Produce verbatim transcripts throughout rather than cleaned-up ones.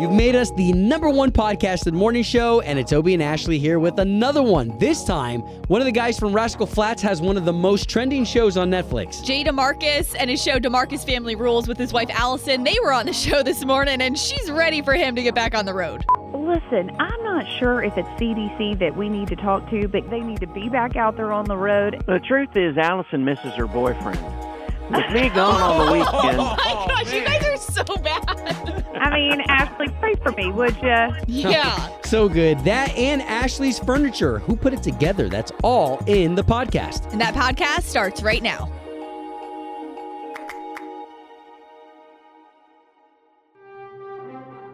You've made us the number one podcast in the morning show, and it's Obi and Ashley here with another one. This time, one of the guys from Rascal Flatts has one of the most trending shows on Netflix. Jay DeMarcus and his show DeMarcus Family Rules with his wife Allison, they were on the show this morning, and she's ready for him to get back on the road. Listen, I'm not sure if it's C D C that we need to talk to, but they need to be back out there on the road. The truth is, Allison misses her boyfriend. With me gone on the weekend. Oh my gosh, oh, you guys are so bad. I mean, Ashley, pray for me, would you? Yeah. So good. That and Ashley's furniture. Who put it together? That's all in the podcast. And that podcast starts right now.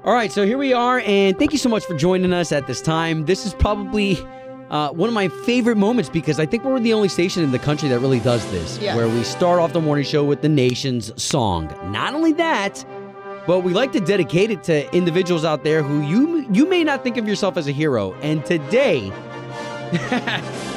All right, so here we are, and thank you so much for joining us at this time. This is probably uh, one of my favorite moments because I think we're the only station in the country that really does this, yeah. where we start off the morning show with the nation's song. Not only that, but we like to dedicate it to individuals out there who you you may not think of yourself as a hero, and today...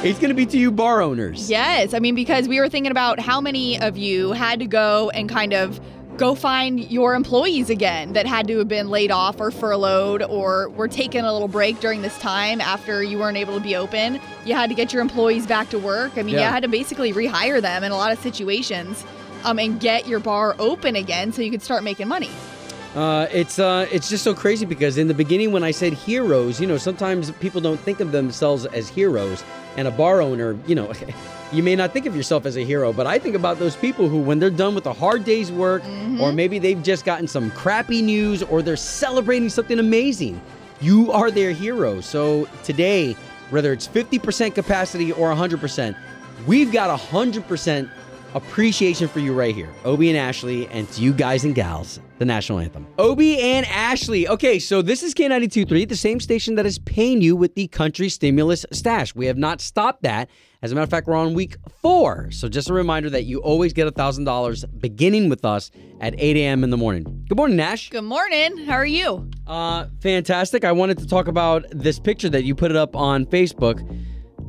it's going to be to you bar owners. Yes, I mean, because we were thinking about how many of you had to go and kind of go find your employees again that had to have been laid off or furloughed or were taking a little break during this time after you weren't able to be open. You had to get your employees back to work. I mean, yeah. you had to basically rehire them in a lot of situations um, and get your bar open again so you could start making money. Uh, it's uh, it's just so crazy because in the beginning when I said heroes, you know, sometimes people don't think of themselves as heroes. And a bar owner, you know... You may not think of yourself as a hero, but I think about those people who, when they're done with a hard day's work, mm-hmm. or maybe they've just gotten some crappy news, or they're celebrating something amazing, you are their hero. So today, whether it's fifty percent capacity or one hundred percent, we've got one hundred percent appreciation for you right here. Obi and Ashley, and to you guys and gals, the national anthem. Obi and Ashley. Okay, so this is K ninety-two point three, the same station that is paying you with the country stimulus stash. We have not stopped that. As a matter of fact, we're on week four. So just a reminder that you always get one thousand dollars beginning with us at eight a.m. in the morning. Good morning, Nash. Good morning. How are you? Uh, fantastic. I wanted to talk about this picture that you put it up on Facebook.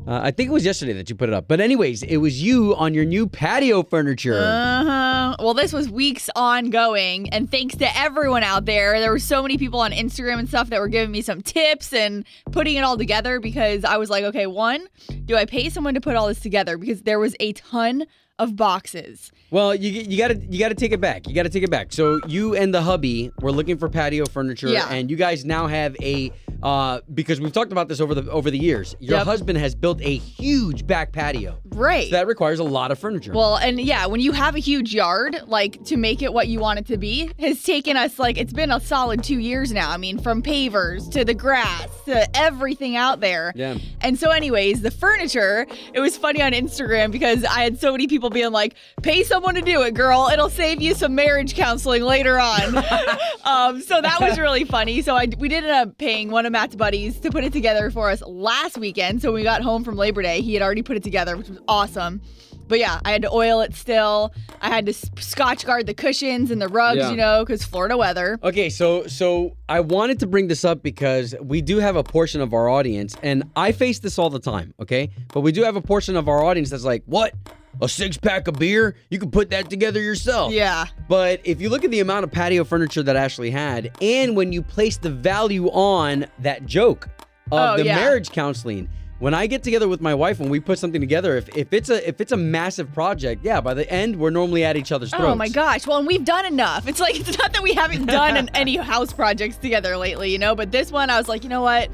Uh, I think it was yesterday that you put it up. But anyways, it was you on your new patio furniture. Uh-huh. Well, this was weeks ongoing. And thanks to everyone out there. There were so many people on Instagram and stuff that were giving me some tips and putting it all together because I was like, okay, one, do I pay someone to put all this together? Because there was a ton of boxes. Well, you you gotta you gotta take it back. You gotta take it back. So you and the hubby were looking for patio furniture, yeah. and you guys now have a uh, because we've talked about this over the over the years. Your yep. husband has built a huge back patio, right? So that requires a lot of furniture. Well, and yeah, when you have a huge yard, like to make it what you want it to be, has taken us like it's been a solid two years now. I mean, from pavers to the grass to everything out there. Yeah. And so, anyways, the furniture. It was funny on Instagram because I had so many people being like, pay someone to do it, girl. It'll save you some marriage counseling later on. um, so that was really funny. So I, we did end up paying one of Matt's buddies to put it together for us last weekend. So when we got home from Labor Day, he had already put it together, which was awesome. But yeah, I had to oil it still. I had to Scotch guard the cushions and the rugs, yeah. you know, because Florida weather. Okay, so so I wanted to bring this up because we do have a portion of our audience, and I face this all the time, okay? But we do have a portion of our audience that's like, what? A six-pack of beer? You can put that together yourself. Yeah. But if you look at the amount of patio furniture that Ashley had, and when you place the value on that joke of oh, the yeah. marriage counseling, when I get together with my wife, when we put something together, if, if it's a if it's a massive project, yeah, by the end, we're normally at each other's throats. Oh, my gosh. Well, and we've done enough. It's like, it's not that we haven't done any house projects together lately, you know? But this one, I was like, you know what?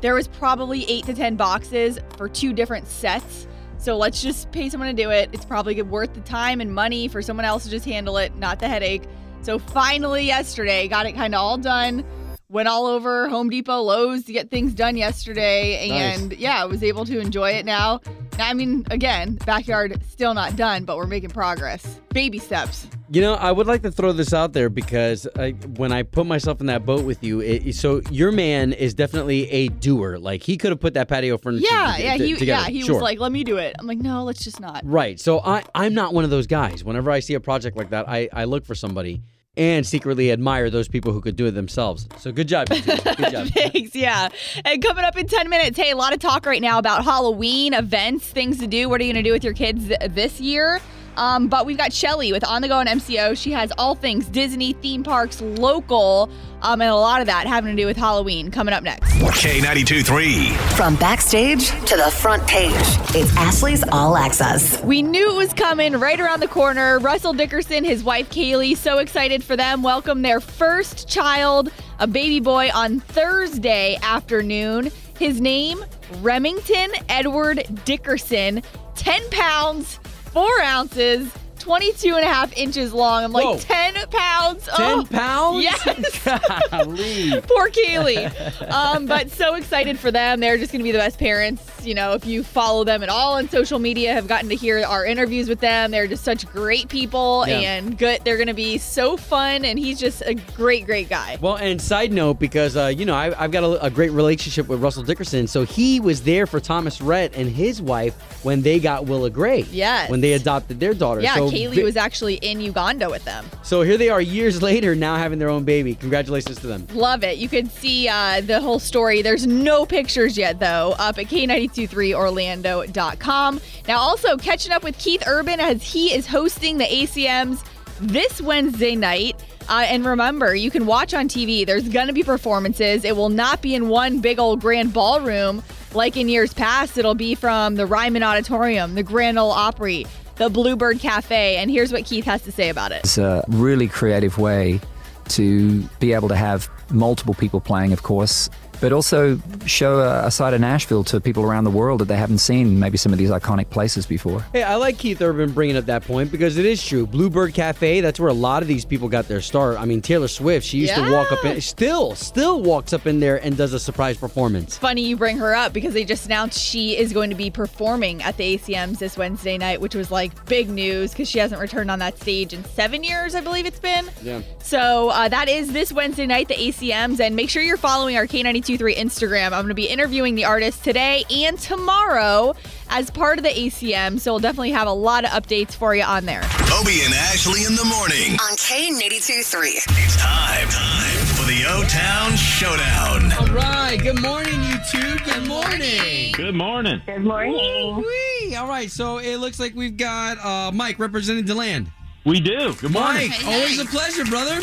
There was probably eight to ten boxes for two different sets. So let's just pay someone to do it. It's probably worth the time and money for someone else to just handle it, not the headache. So finally yesterday, got it kind of all done. Went all over Home Depot, Lowe's to get things done yesterday. And nice. yeah, I was able to enjoy it now. I mean, again, backyard still not done, but we're making progress. Baby steps. You know, I would like to throw this out there because I, when I put myself in that boat with you, it, so your man is definitely a doer. Like, he could have put that patio furniture yeah, to, yeah, he, together. Yeah, he sure. was like, let me do it. I'm like, no, let's just not. Right. So I, I'm not one of those guys. Whenever I see a project like that, I, I look for somebody. And secretly admire those people who could do it themselves. So good job. Good job. Thanks, yeah. And coming up in ten minutes, hey, a lot of talk right now about Halloween events, things to do. What are you going to do with your kids this year? Um, but we've got Shelly with On The Go and M C O. She has all things Disney, theme parks, local, um, and a lot of that having to do with Halloween coming up next. K ninety-two point three. From backstage to the front page, it's Ashley's All Access. We knew it was coming right around the corner. Russell Dickerson, his wife Kaylee, so excited for them. Welcome their first child, a baby boy, on Thursday afternoon. His name, Remington Edward Dickerson, ten pounds. Four ounces, twenty-two and a half inches long. I'm like, Whoa. ten pounds. Oh. ten pounds? Yes. Golly. Poor Kaylee. Um, but so excited for them. They're just going to be the best parents. You know, if you follow them at all on social media, have gotten to hear our interviews with them. They're just such great people yeah. and good. They're going to be so fun. And he's just a great, great guy. Well, and side note, because, uh, you know, I, I've got a, a great relationship with Russell Dickerson. So he was there for Thomas Rhett and his wife when they got Willa Gray. Yes. When they adopted their daughter. Yeah, so Kaylee vi- was actually in Uganda with them. So here they are years later now having their own baby. Congratulations to them. Love it. You can see uh, the whole story. There's no pictures yet, though, up at K ninety-two point three Orlando dot com. Now, also catching up with Keith Urban as he is hosting the A C Ms this Wednesday night. Uh, and remember, you can watch on T V. There's going to be performances. It will not be in one big old grand ballroom. Like in years past, it'll be from the Ryman Auditorium, the Grand Ole Opry, the Bluebird Cafe, and here's what Keith has to say about it. It's a really creative way to be able to have multiple people playing, of course, but also show a, a side of Nashville to people around the world that they haven't seen maybe some of these iconic places before. Hey, I like Keith Urban bringing up that point because it is true. Bluebird Cafe, that's where a lot of these people got their start. I mean, Taylor Swift, she used yeah. to walk up in, still, still walks up in there and does a surprise performance. Funny you bring her up because they just announced she is going to be performing at the A C Ms this Wednesday night, which was like big news because she hasn't returned on that stage in seven years, I believe it's been. Yeah. So uh, that is this Wednesday night, the A C Ms, and make sure you're following our K ninety-two point three Instagram. I'm going to be interviewing the artists today and tomorrow as part of the A C M, so we'll definitely have a lot of updates for you on there. Obi and Ashley in the morning on K ninety-two point three. It's time, time for the O-Town Showdown. All right, good morning, you two. Good morning. Good morning. Good morning. Wee-wee. All right, so it looks like we've got uh, Mike representing DeLand. We do. Good morning. Mike, hey, always nice. A pleasure, brother.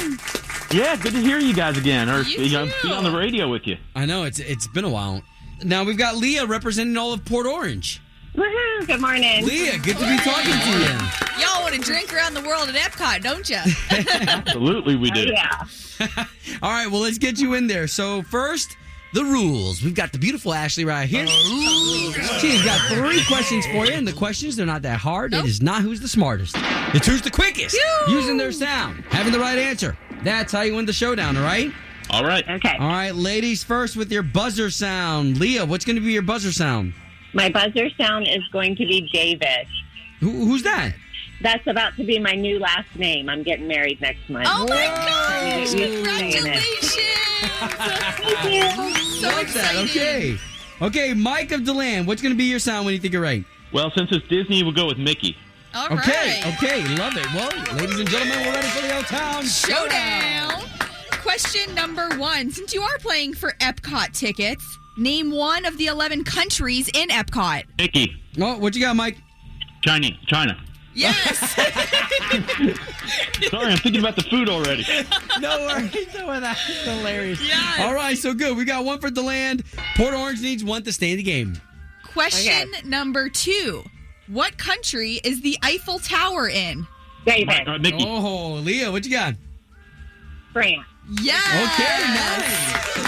Yeah, good to hear you guys again, or you you know, be on the radio with you. I know, it's it's been a while. Now we've got Leah representing all of Port Orange. Woohoo, good morning. Leah, good to be talking to you. Y'all want to drink around the world at Epcot, don't you? Absolutely we do. Oh, yeah. All right, well, let's get you in there. So first, the rules. We've got the beautiful Ashley right here. She's got three questions for you, and the questions, they're not that hard. Nope. It is not who's the smartest. It's who's the quickest, Yoo! Using their sound, having the right answer. That's how you win the showdown, all right? All right. Okay. All right, ladies first with your buzzer sound. Leah, what's going to be your buzzer sound? My buzzer sound is going to be David. Who, who's that? That's about to be my new last name. I'm getting married next month. Oh, my Whoa. Gosh. Congratulations. Thank you. So Love excited. That. Okay. Okay, Mike of DeLand, what's going to be your sound when you think you're right? Well, since it's Disney, we'll go with Mickey. All okay, right. Okay, love it. Well, ladies and gentlemen, we're ready for the O-Town Showdown. Showdown. Question number one. Since you are playing for Epcot tickets, name one of the eleven countries in Epcot. Mickey. Oh, what you got, Mike? China. China. Yes. Sorry, I'm thinking about the food already. No worries. That's hilarious. Yes. All right, so good. We got one for DeLand. Port Orange needs one to stay in the game. Question okay. number two. What country is the Eiffel Tower in? David. Oh, Leah, what you got? France. Yes. Okay, nice.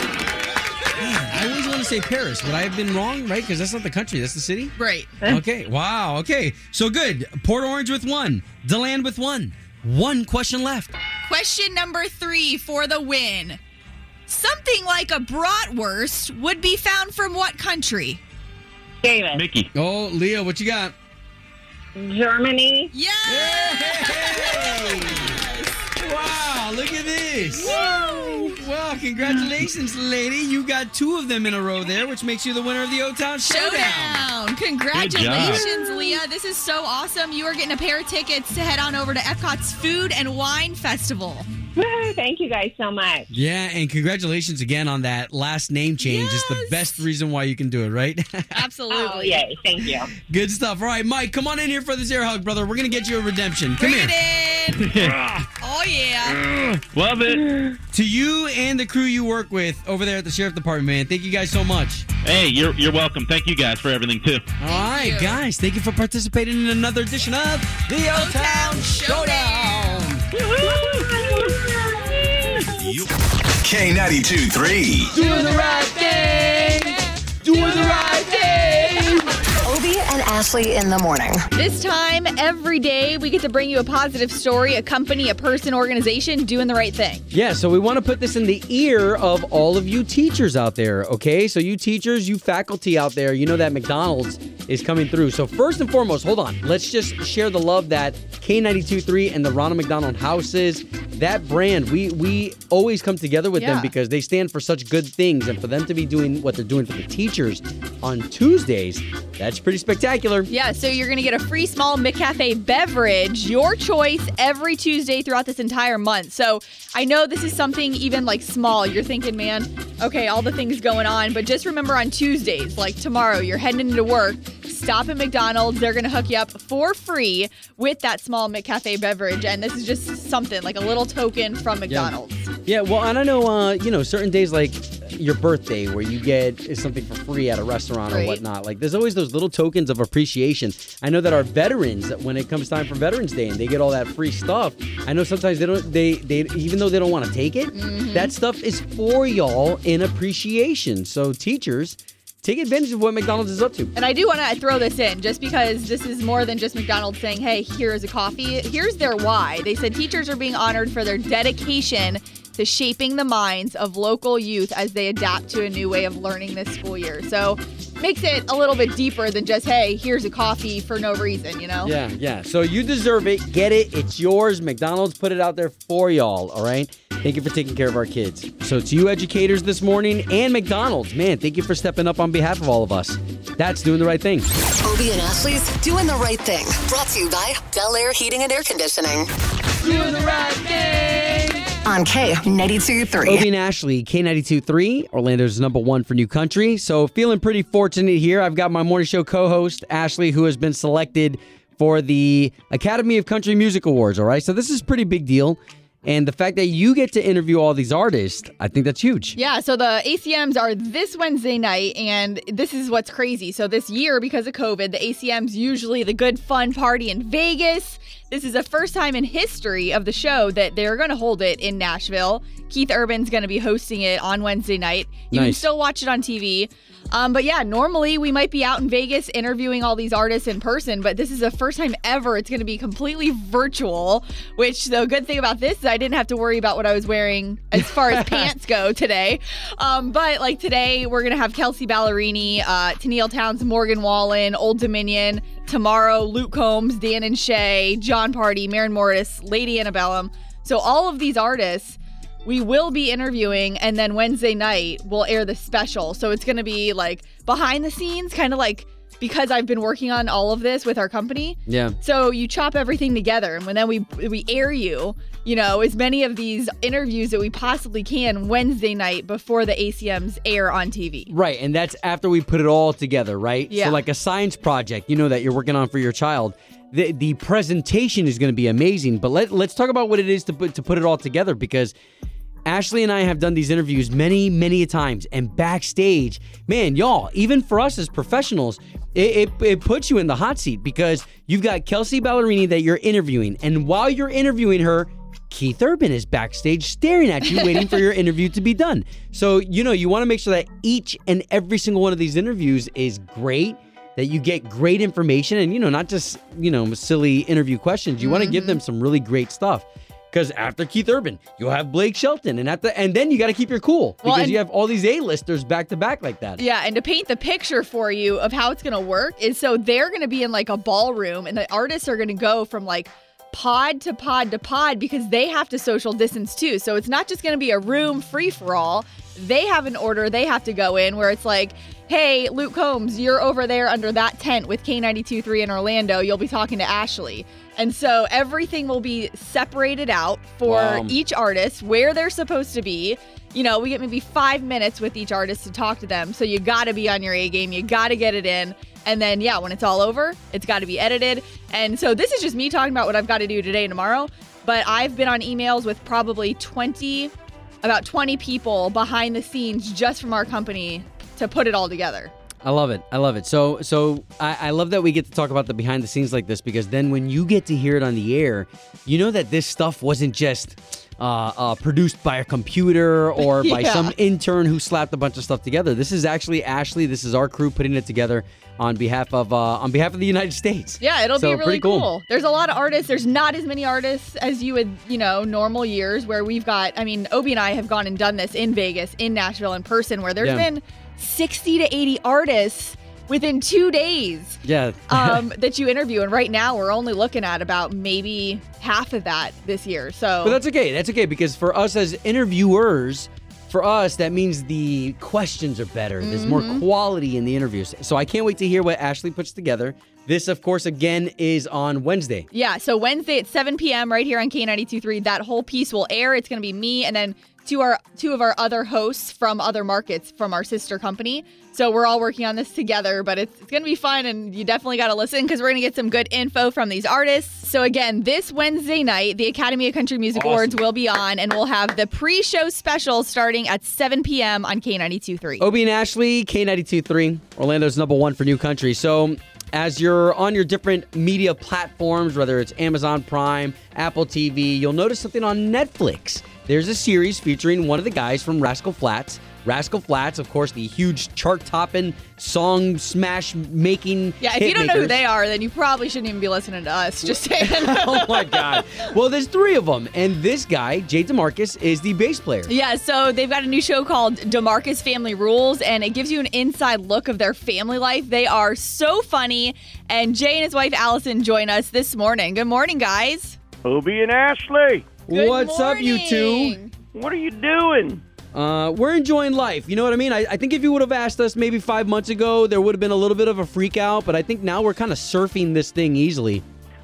Man, I always want to say Paris. Would I have been wrong, right? Because that's not the country. That's the city? Right. Okay, wow. Okay, so good. Port Orange with one. DeLand with one. One question left. Question number three for the win. Something like a bratwurst would be found from what country? David. Mickey. Oh, Leah, what you got? Germany. Yes! Yes! Wow, look at this. Woo! Well, congratulations, lady. You got two of them in a row there, which makes you the winner of the O-Town Showdown. Showdown. Congratulations, Leah. This is so awesome. You are getting a pair of tickets to head on over to Epcot's Food and Wine Festival. Woo-hoo, thank you guys so much. Yeah, and congratulations again on that last name change. Yes. It's the best reason why you can do it, right? Absolutely. Oh, yay. Thank you. Good stuff. All right, Mike, come on in here for this air hug, brother. We're going to get you a redemption. Come Bring here. It in. Oh, yeah. Love it. To you and the crew you work with over there at the Sheriff's Department, man, thank you guys so much. Hey, you're you're welcome. Thank you guys for everything, too. All right, thank guys, thank you for participating in another edition of the O-Town Showdown. K ninety-two point three. Doing the right thing. Doing the right thing. Obi and Ashley in the morning. This time every day we get to bring you a positive story, a company, a person, organization doing the right thing. Yeah, so we want to put this in the ear of all of you teachers out there, okay? So you teachers, you faculty out there, you know that McDonald's is coming through. So first and foremost, hold on. Let's just share the love that K ninety-two point three and the Ronald McDonald House is. That brand, we we always come together with yeah. them because they stand for such good things. And for them to be doing what they're doing for the teachers on Tuesdays, that's pretty spectacular. Yeah, so you're going to get a free small McCafe beverage, your choice, every Tuesday throughout this entire month. So I know this is something even like small. You're thinking, man, okay, all the things going on. But just remember on Tuesdays, like tomorrow, you're heading into work. Stop at McDonald's. They're going to hook you up for free with that small McCafe beverage. And this is just something, like a little token from McDonald's. Yeah, yeah well, and I know, uh, you know, certain days like your birthday where you get something for free at a restaurant right. or whatnot. Like, there's always those little tokens of appreciation. I know that our veterans, when it comes time for Veterans Day and they get all that free stuff, I know sometimes they don't, they, they even though they don't want to take it, mm-hmm. that stuff is for y'all in appreciation. So, teachers, take advantage of what McDonald's is up to. And I do want to throw this in just because this is more than just McDonald's saying, hey, here's a coffee. Here's their why. They said teachers are being honored for their dedication to shaping the minds of local youth as they adapt to a new way of learning this school year. So makes it a little bit deeper than just, hey, here's a coffee for no reason, you know? Yeah, yeah. So you deserve it. Get it. It's yours. McDonald's put it out there for y'all, all right? Thank you for taking care of our kids. So to you educators this morning and McDonald's, man, thank you for stepping up on behalf of all of us. That's doing the right thing. Obi and Ashley's doing the right thing. Brought to you by Bel Air Heating and Air Conditioning. Doing the right thing. On K ninety-two point three. Obi and Ashley, K ninety-two point three, Orlando's number one for new country. So feeling pretty fortunate here. I've got my morning show co-host, Ashley, who has been selected for the Academy of Country Music Awards, all right? So this is a pretty big deal. And the fact that you get to interview all these artists, I think that's huge. Yeah, so the A C Ms are this Wednesday night, and this is what's crazy. So this year, because of COVID, the A C Ms usually the good fun party in Vegas. This is the first time in history of the show that they're going to hold it in Nashville. Keith Urban's going to be hosting it on Wednesday night. You nice. Can still watch it on T V. Um, but yeah, normally we might be out in Vegas interviewing all these artists in person, but this is the first time ever it's going to be completely virtual, which the good thing about this is I didn't have to worry about what I was wearing as far as pants go today. Um, but like today, we're going to have Kelsey Ballerini, uh, Tenille Townes, Morgan Wallen, Old Dominion. Tomorrow, Luke Combs, Dan and Shay, John Party, Maren Morris, Lady Antebellum. So all of these artists we will be interviewing, and then Wednesday night we'll air the special. So it's going to be like behind the scenes, kind of like because I've been working on all of this with our company. Yeah. So you chop everything together, and when then we we air you, you know, as many of these interviews that we possibly can Wednesday night before the A C Ms air on T V. Right, and that's after we put it all together, right? Yeah. So like a science project, you know, that you're working on for your child. The the presentation is going to be amazing, but let let's talk about what it is to put, to put it all together, because Ashley and I have done these interviews many, many times, and backstage, man, y'all, even for us as professionals, it, it, it puts you in the hot seat because you've got Kelsey Ballerini that you're interviewing, and while you're interviewing her, Keith Urban is backstage staring at you waiting for your interview to be done. So, you know, you want to make sure that each and every single one of these interviews is great, that you get great information, and, you know, not just, you know, silly interview questions. You mm-hmm. want to give them some really great stuff. Because after Keith Urban, you'll have Blake Shelton. And at the, and then you got to keep your cool because well, and, you have all these A-listers back-to-back like that. Yeah, and to paint the picture for you of how it's going to work is so they're going to be in like a ballroom and the artists are going to go from like pod to pod to pod because they have to social distance too. So it's not just going to be a room free-for-all. they have an order they have to go in where it's like, hey, Luke Combs, you're over there under that tent with K ninety-two point three in Orlando. You'll be talking to Ashley. And so everything will be separated out for wow. each artist, where they're supposed to be. You know, we get maybe five minutes with each artist to talk to them. So you got to be on your A game. You got to get it in. And then, yeah, when it's all over, it's got to be edited. And so this is just me talking about what I've got to do today and tomorrow. But I've been on emails with probably twenty, about twenty people behind the scenes just from our company to put it all together. I love it. I love it. So so I, I love that we get to talk about the behind the scenes like this, because then when you get to hear it on the air, you know that this stuff wasn't just uh, uh, produced by a computer or by yeah. some intern who slapped a bunch of stuff together. This is actually Ashley. This is our crew putting it together on behalf of uh, on behalf of the United States. Yeah, it'll so be really cool. cool. There's a lot of artists. There's not as many artists as you would, you know, normal years where we've got, I mean, Obi and I have gone and done this in Vegas, in Nashville, in person, where there's yeah. been sixty to eighty artists within two days yeah. um, that you interview. And right now we're only looking at about maybe half of that this year. So, but that's okay. That's okay. Because for us as interviewers, for us, that means the questions are better. Mm-hmm. There's more quality in the interviews. So I can't wait to hear what Ashley puts together. This, of course, again, is on Wednesday. Yeah. So Wednesday at seven p.m. right here on K ninety-two point three. That whole piece will air. It's going to be me and then to our two of our other hosts from other markets from our sister company. So we're all working on this together, but it's, it's going to be fun, and you definitely got to listen because we're going to get some good info from these artists. So again, this Wednesday night, the Academy of Country Music awesome. Awards will be on, and we'll have the pre-show special starting at seven p.m. on K ninety-two point three. Obi and Ashley, K ninety-two point three, Orlando's number one for new country. So as you're on your different media platforms, whether it's Amazon Prime, Apple T V, you'll notice something on Netflix. There's a series featuring one of the guys from Rascal Flatts. Rascal Flatts, of course, the huge chart-topping, song-smash-making Yeah, if you don't makers. know who they are, then you probably shouldn't even be listening to us. Just saying. Oh, my God. Well, there's three of them. And this guy, Jay DeMarcus, is the bass player. Yeah, so they've got a new show called DeMarcus Family Rules, and it gives you an inside look of their family life. They are so funny. And Jay and his wife, Allison, join us this morning. Good morning, guys. Obi and Ashley. Good What's morning. Up, you two? What are you doing? Uh, we're enjoying life. You know what I mean? I, I think if you would have asked us maybe five months ago, there would have been a little bit of a freak out, but I think now we're kind of surfing this thing easily.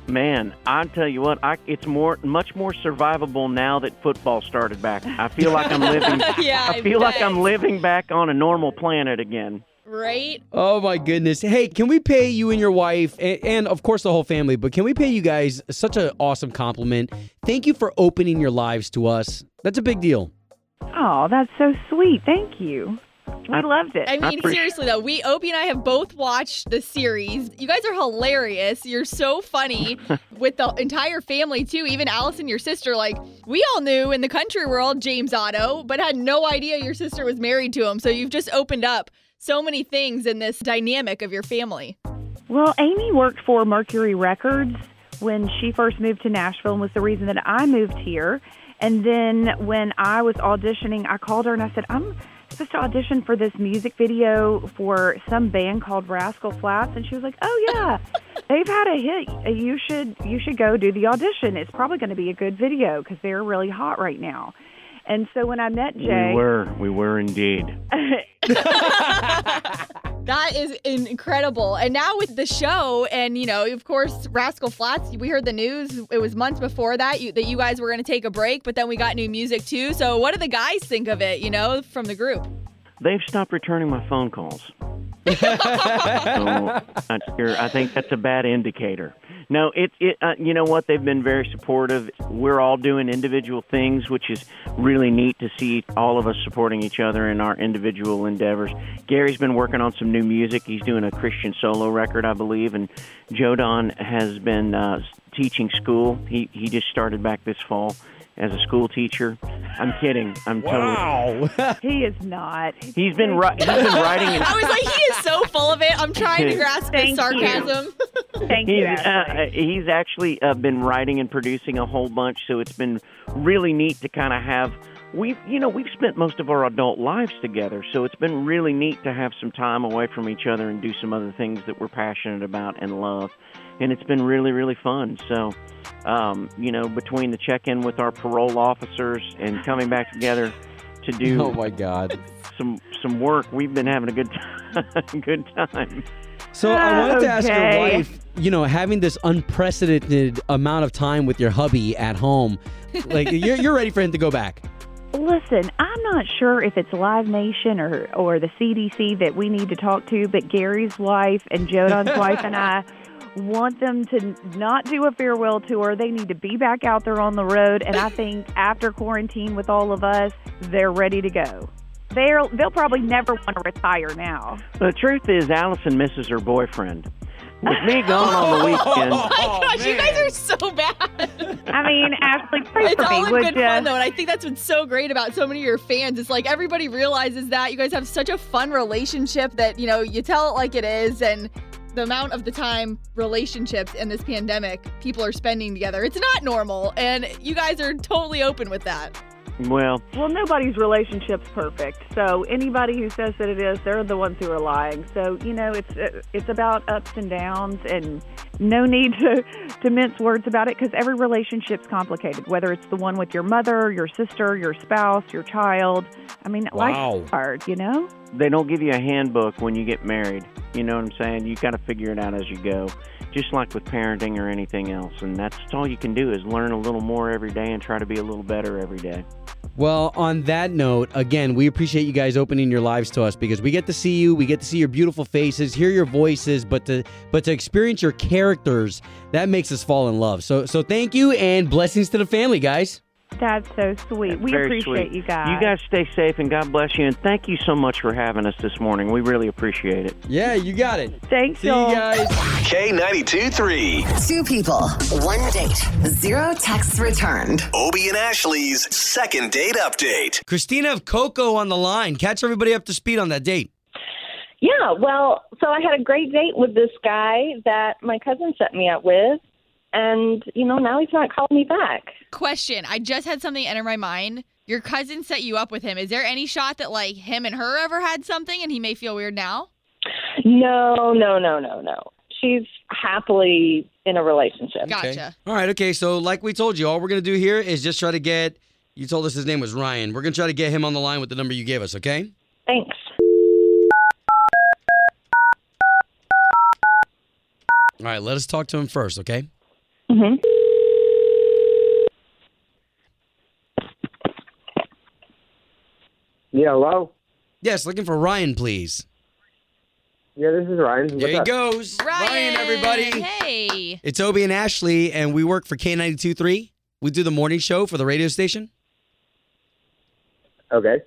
Man, I'll tell you what, I, it's more, much more survivable now that football started back. I feel like I'm living, yeah, I feel I like I'm living back on a normal planet again. Right? Oh, my goodness. Hey, can we pay you and your wife, and, and of course the whole family, but can we pay you guys such an awesome compliment? Thank you for opening your lives to us. That's a big deal. Oh, that's so sweet. Thank you. We I, loved it. I mean, I seriously, though, we, Opie and I have both watched the series. You guys are hilarious. You're so funny with the entire family, too. Even Allison, your sister, like, we all knew in the country world, James Otto, but had no idea your sister was married to him. So you've just opened up so many things in this dynamic of your family. Well, Amy worked for Mercury Records when she first moved to Nashville and was the reason that I moved here. And then when I was auditioning, I called her and I said, I'm supposed to audition for this music video for some band called Rascal Flatts. And she was like, oh, yeah, they've had a hit. You should you should go do the audition. It's probably going to be a good video because they're really hot right now. And so when I met Jay... We were. We were indeed. That is incredible. And now with the show and, you know, of course, Rascal Flatts, we heard the news. It was months before that you, that you guys were going to take a break, but then we got new music too. So what do the guys think of it, you know, from the group? They've stopped returning my phone calls. So, I think that's a bad indicator. No, it, it, uh, you know what? They've been very supportive. We're all doing individual things, which is really neat to see all of us supporting each other in our individual endeavors. Gary's been working on some new music. He's doing a Christian solo record, I believe, and Jodan has been uh, teaching school. He, he just started back this fall as a school teacher. I'm kidding. I'm wow. totally. He is not. He's, he's been ri- he's been writing. And- I was like, he is so full of it. I'm trying to grasp his sarcasm. You. Thank he's, you. Uh, he's actually uh, been writing and producing a whole bunch, so it's been really neat to kind of have. We've, you know, we've spent most of our adult lives together, so it's been really neat to have some time away from each other and do some other things that we're passionate about and love. And it's been really, really fun. So, um, you know, between the check-in with our parole officers and coming back together to do. Oh my God. Some some work. We've been having a good time. good time. So I wanted okay. to ask your wife, you know, having this unprecedented amount of time with your hubby at home, like you're you're ready for him to go back. Listen, I'm not sure if it's Live Nation or, or the C D C that we need to talk to, but Gary's wife and Jodan's wife and I want them to not do a farewell tour. They need to be back out there on the road, and I think after quarantine with all of us, they're ready to go. They're, they'll probably never want to retire now. The truth is, Allison misses her boyfriend. With me gone on the weekend. Oh my gosh, oh, you guys are so bad. I mean, Ashley, pray for me, would you? It's all in good fun, though, and I think that's what's so great about so many of your fans. It's like everybody realizes that. You guys have such a fun relationship that, you know, you tell it like it is, and the amount of the time relationships in this pandemic people are spending together, it's not normal, and you guys are totally open with that. Well, well, nobody's relationship's perfect. So anybody who says that it is, they're the ones who are lying. So, you know, it's it's about ups and downs, and no need to, to mince words about it, because every relationship's complicated, whether it's the one with your mother, your sister, your spouse, your child. I mean, wow. Life's hard, you know? They don't give you a handbook when you get married. You know what I'm saying? You got to figure it out as you go, just like with parenting or anything else. And that's all you can do is learn a little more every day and try to be a little better every day. Well, on that note, again, we appreciate you guys opening your lives to us, because we get to see you, we get to see your beautiful faces, hear your voices, but to but to experience your characters, that makes us fall in love. So so thank you, and blessings to the family, guys. That's so sweet. That's we appreciate sweet. you guys. You guys stay safe, and God bless you, and thank you so much for having us this morning. We really appreciate it. Yeah, you got it. Thanks, See y'all. you guys. K ninety-two point three. Two people, one date, zero texts returned. Obie and Ashley's second date update. Christina of Cocoa on the line. Catch everybody up to speed on that date. Yeah, well, so I had a great date with this guy that my cousin set me up with. And, you know, now he's not calling me back. Question. I just had something enter my mind. Your cousin set you up with him. Is there any shot that, like, him and her ever had something and he may feel weird now? No, no, no, no, no. She's happily in a relationship. Gotcha. Okay. All right, okay. So, like we told you, all we're going to do here is just try to get, you told us his name was Ryan. We're going to try to get him on the line with the number you gave us, okay? Thanks. All right, let us talk to him first, okay? Mm-hmm. Yeah, hello? Yes, looking for Ryan, please. Yeah, this is Ryan. What's there he up? goes. Ryan. Ryan, everybody. Hey. It's Obie and Ashley, and we work for K ninety-two point three. We do the morning show for the radio station. Okay.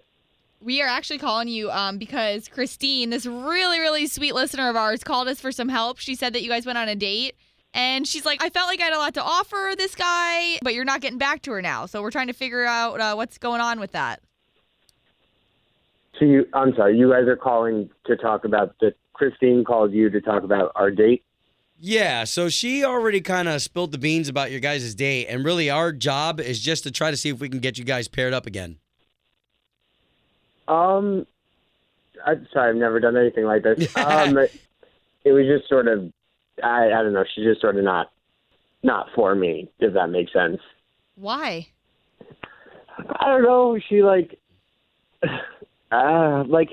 We are actually calling you um, because Christine, this really, really sweet listener of ours, called us for some help. She said that you guys went on a date. And she's like, I felt like I had a lot to offer this guy, but you're not getting back to her now. So we're trying to figure out uh, what's going on with that. So you, I'm sorry, you guys are calling to talk about the Christine called you to talk about our date? Yeah, so she already kind of spilled the beans about your guys' date. And really our job is just to try to see if we can get you guys paired up again. Um, I'm sorry, I've never done anything like this. um, it, it was just sort of... I, I don't know. She's just sort of not, not for me, if that makes sense. Why? I don't know. She like, uh, like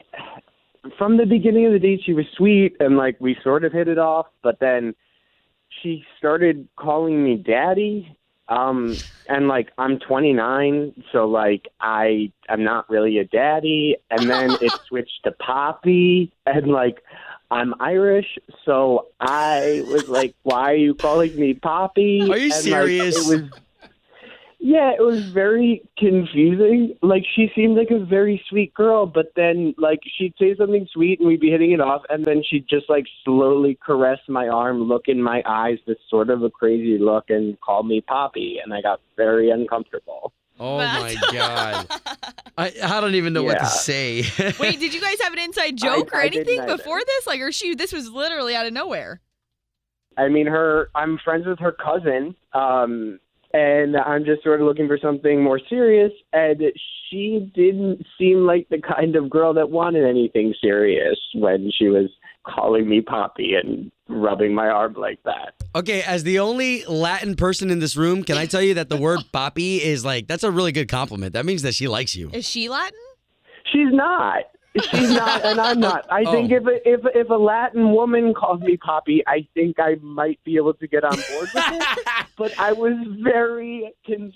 from the beginning of the date, she was sweet and like, we sort of hit it off, but then she started calling me daddy. Um, and like, I'm twenty-nine. So like, I, I'm not really a daddy. And then it switched to Poppy and like, I'm Irish, so I was like, why are you calling me Poppy? Are you and serious? Like, it was, yeah, it was very confusing. Like, she seemed like a very sweet girl, but then, like, she'd say something sweet, and we'd be hitting it off, and then she'd just, like, slowly caress my arm, look in my eyes, this sort of a crazy look, and call me Poppy, and I got very uncomfortable. Oh, my God. I, I don't even know yeah. what to say. Wait, did you guys have an inside joke I, or I anything before this? Like, or she, this was literally out of nowhere. I mean, her, I'm friends with her cousin, um, and I'm just sort of looking for something more serious, and she didn't seem like the kind of girl that wanted anything serious when she was calling me Poppy and rubbing my arm like that. Okay, as the only Latin person in this room, can I tell you that the word Poppy is like, that's a really good compliment. That means that she likes you. Is she Latin? She's not. She's not, and I'm not. I oh. think if a, if if a Latin woman calls me Poppy, I think I might be able to get on board with it. But I was very,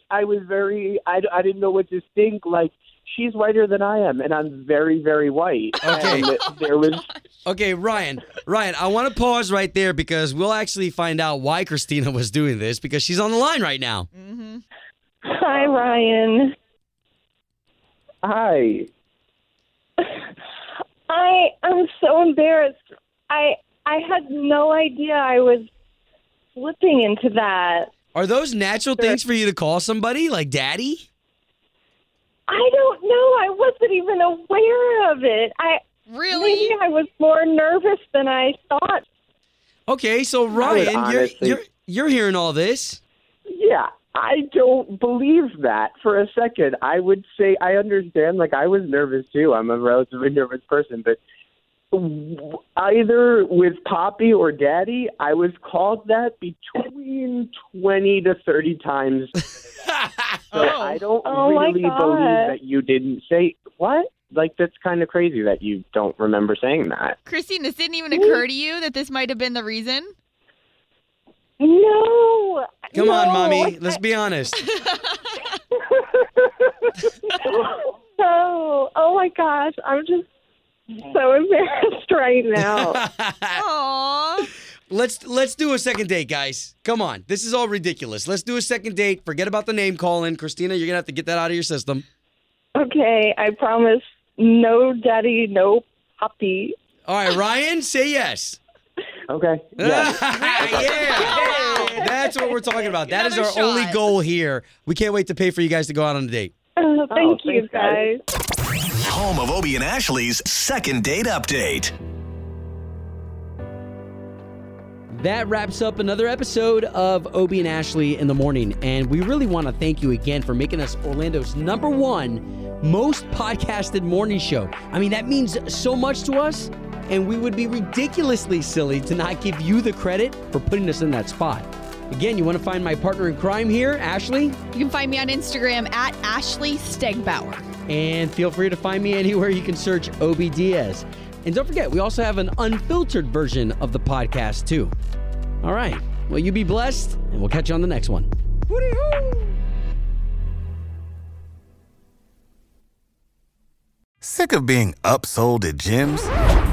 I was very, I, I didn't know what to think. Like, she's whiter than I am, and I'm very, very white. Okay. And there was... Okay, Ryan, Ryan, I want to pause right there because we'll actually find out why Christina was doing this because she's on the line right now. Mm-hmm. Hi, Ryan. Hi. I am so embarrassed. I I had no idea I was slipping into that. Are those natural things for you to call somebody, like daddy? I don't know. I wasn't even aware of it. I Really? Maybe I was more nervous than I thought. Okay, so Ryan, honestly, you're, you're you're hearing all this. Yeah. I don't believe that for a second. I would say I understand. Like, I was nervous, too. I'm a relatively nervous person. But either with Poppy or Daddy, I was called that between twenty to thirty times. So oh. I don't oh really believe that you didn't say what? Like, that's kind of crazy that you don't remember saying that. Christine, this didn't even occur to you that this might have been the reason? No. Come no. on, Mommy. Let's be honest. No. Oh, my gosh. I'm just so embarrassed right now. Aww. Let's let's do a second date, guys. Come on. This is all ridiculous. Let's do a second date. Forget about the name calling. Christina, you're going to have to get that out of your system. Okay. I promise. No daddy, no puppy. All right, Ryan, say yes. Okay. Yeah. Yeah. That's what we're talking about. That Another is our shot. Only goal here. We can't wait to pay for you guys to go out on a date. Oh, thank oh, you, guys. Home of Obie and Ashley's second date update. That wraps up another episode of Obie and Ashley in the Morning. And we really want to thank you again for making us Orlando's number one most podcasted morning show. I mean, that means so much to us. And we would be ridiculously silly to not give you the credit for putting us in that spot. Again, you want to find my partner in crime here, Ashley? You can find me on Instagram at Ashley Stegbauer. And feel free to find me anywhere you can search Obie Diaz. And don't forget, we also have an unfiltered version of the podcast, too. All right. Well, you be blessed, and we'll catch you on the next one. Woody-hoo! Sick of being upsold at gyms?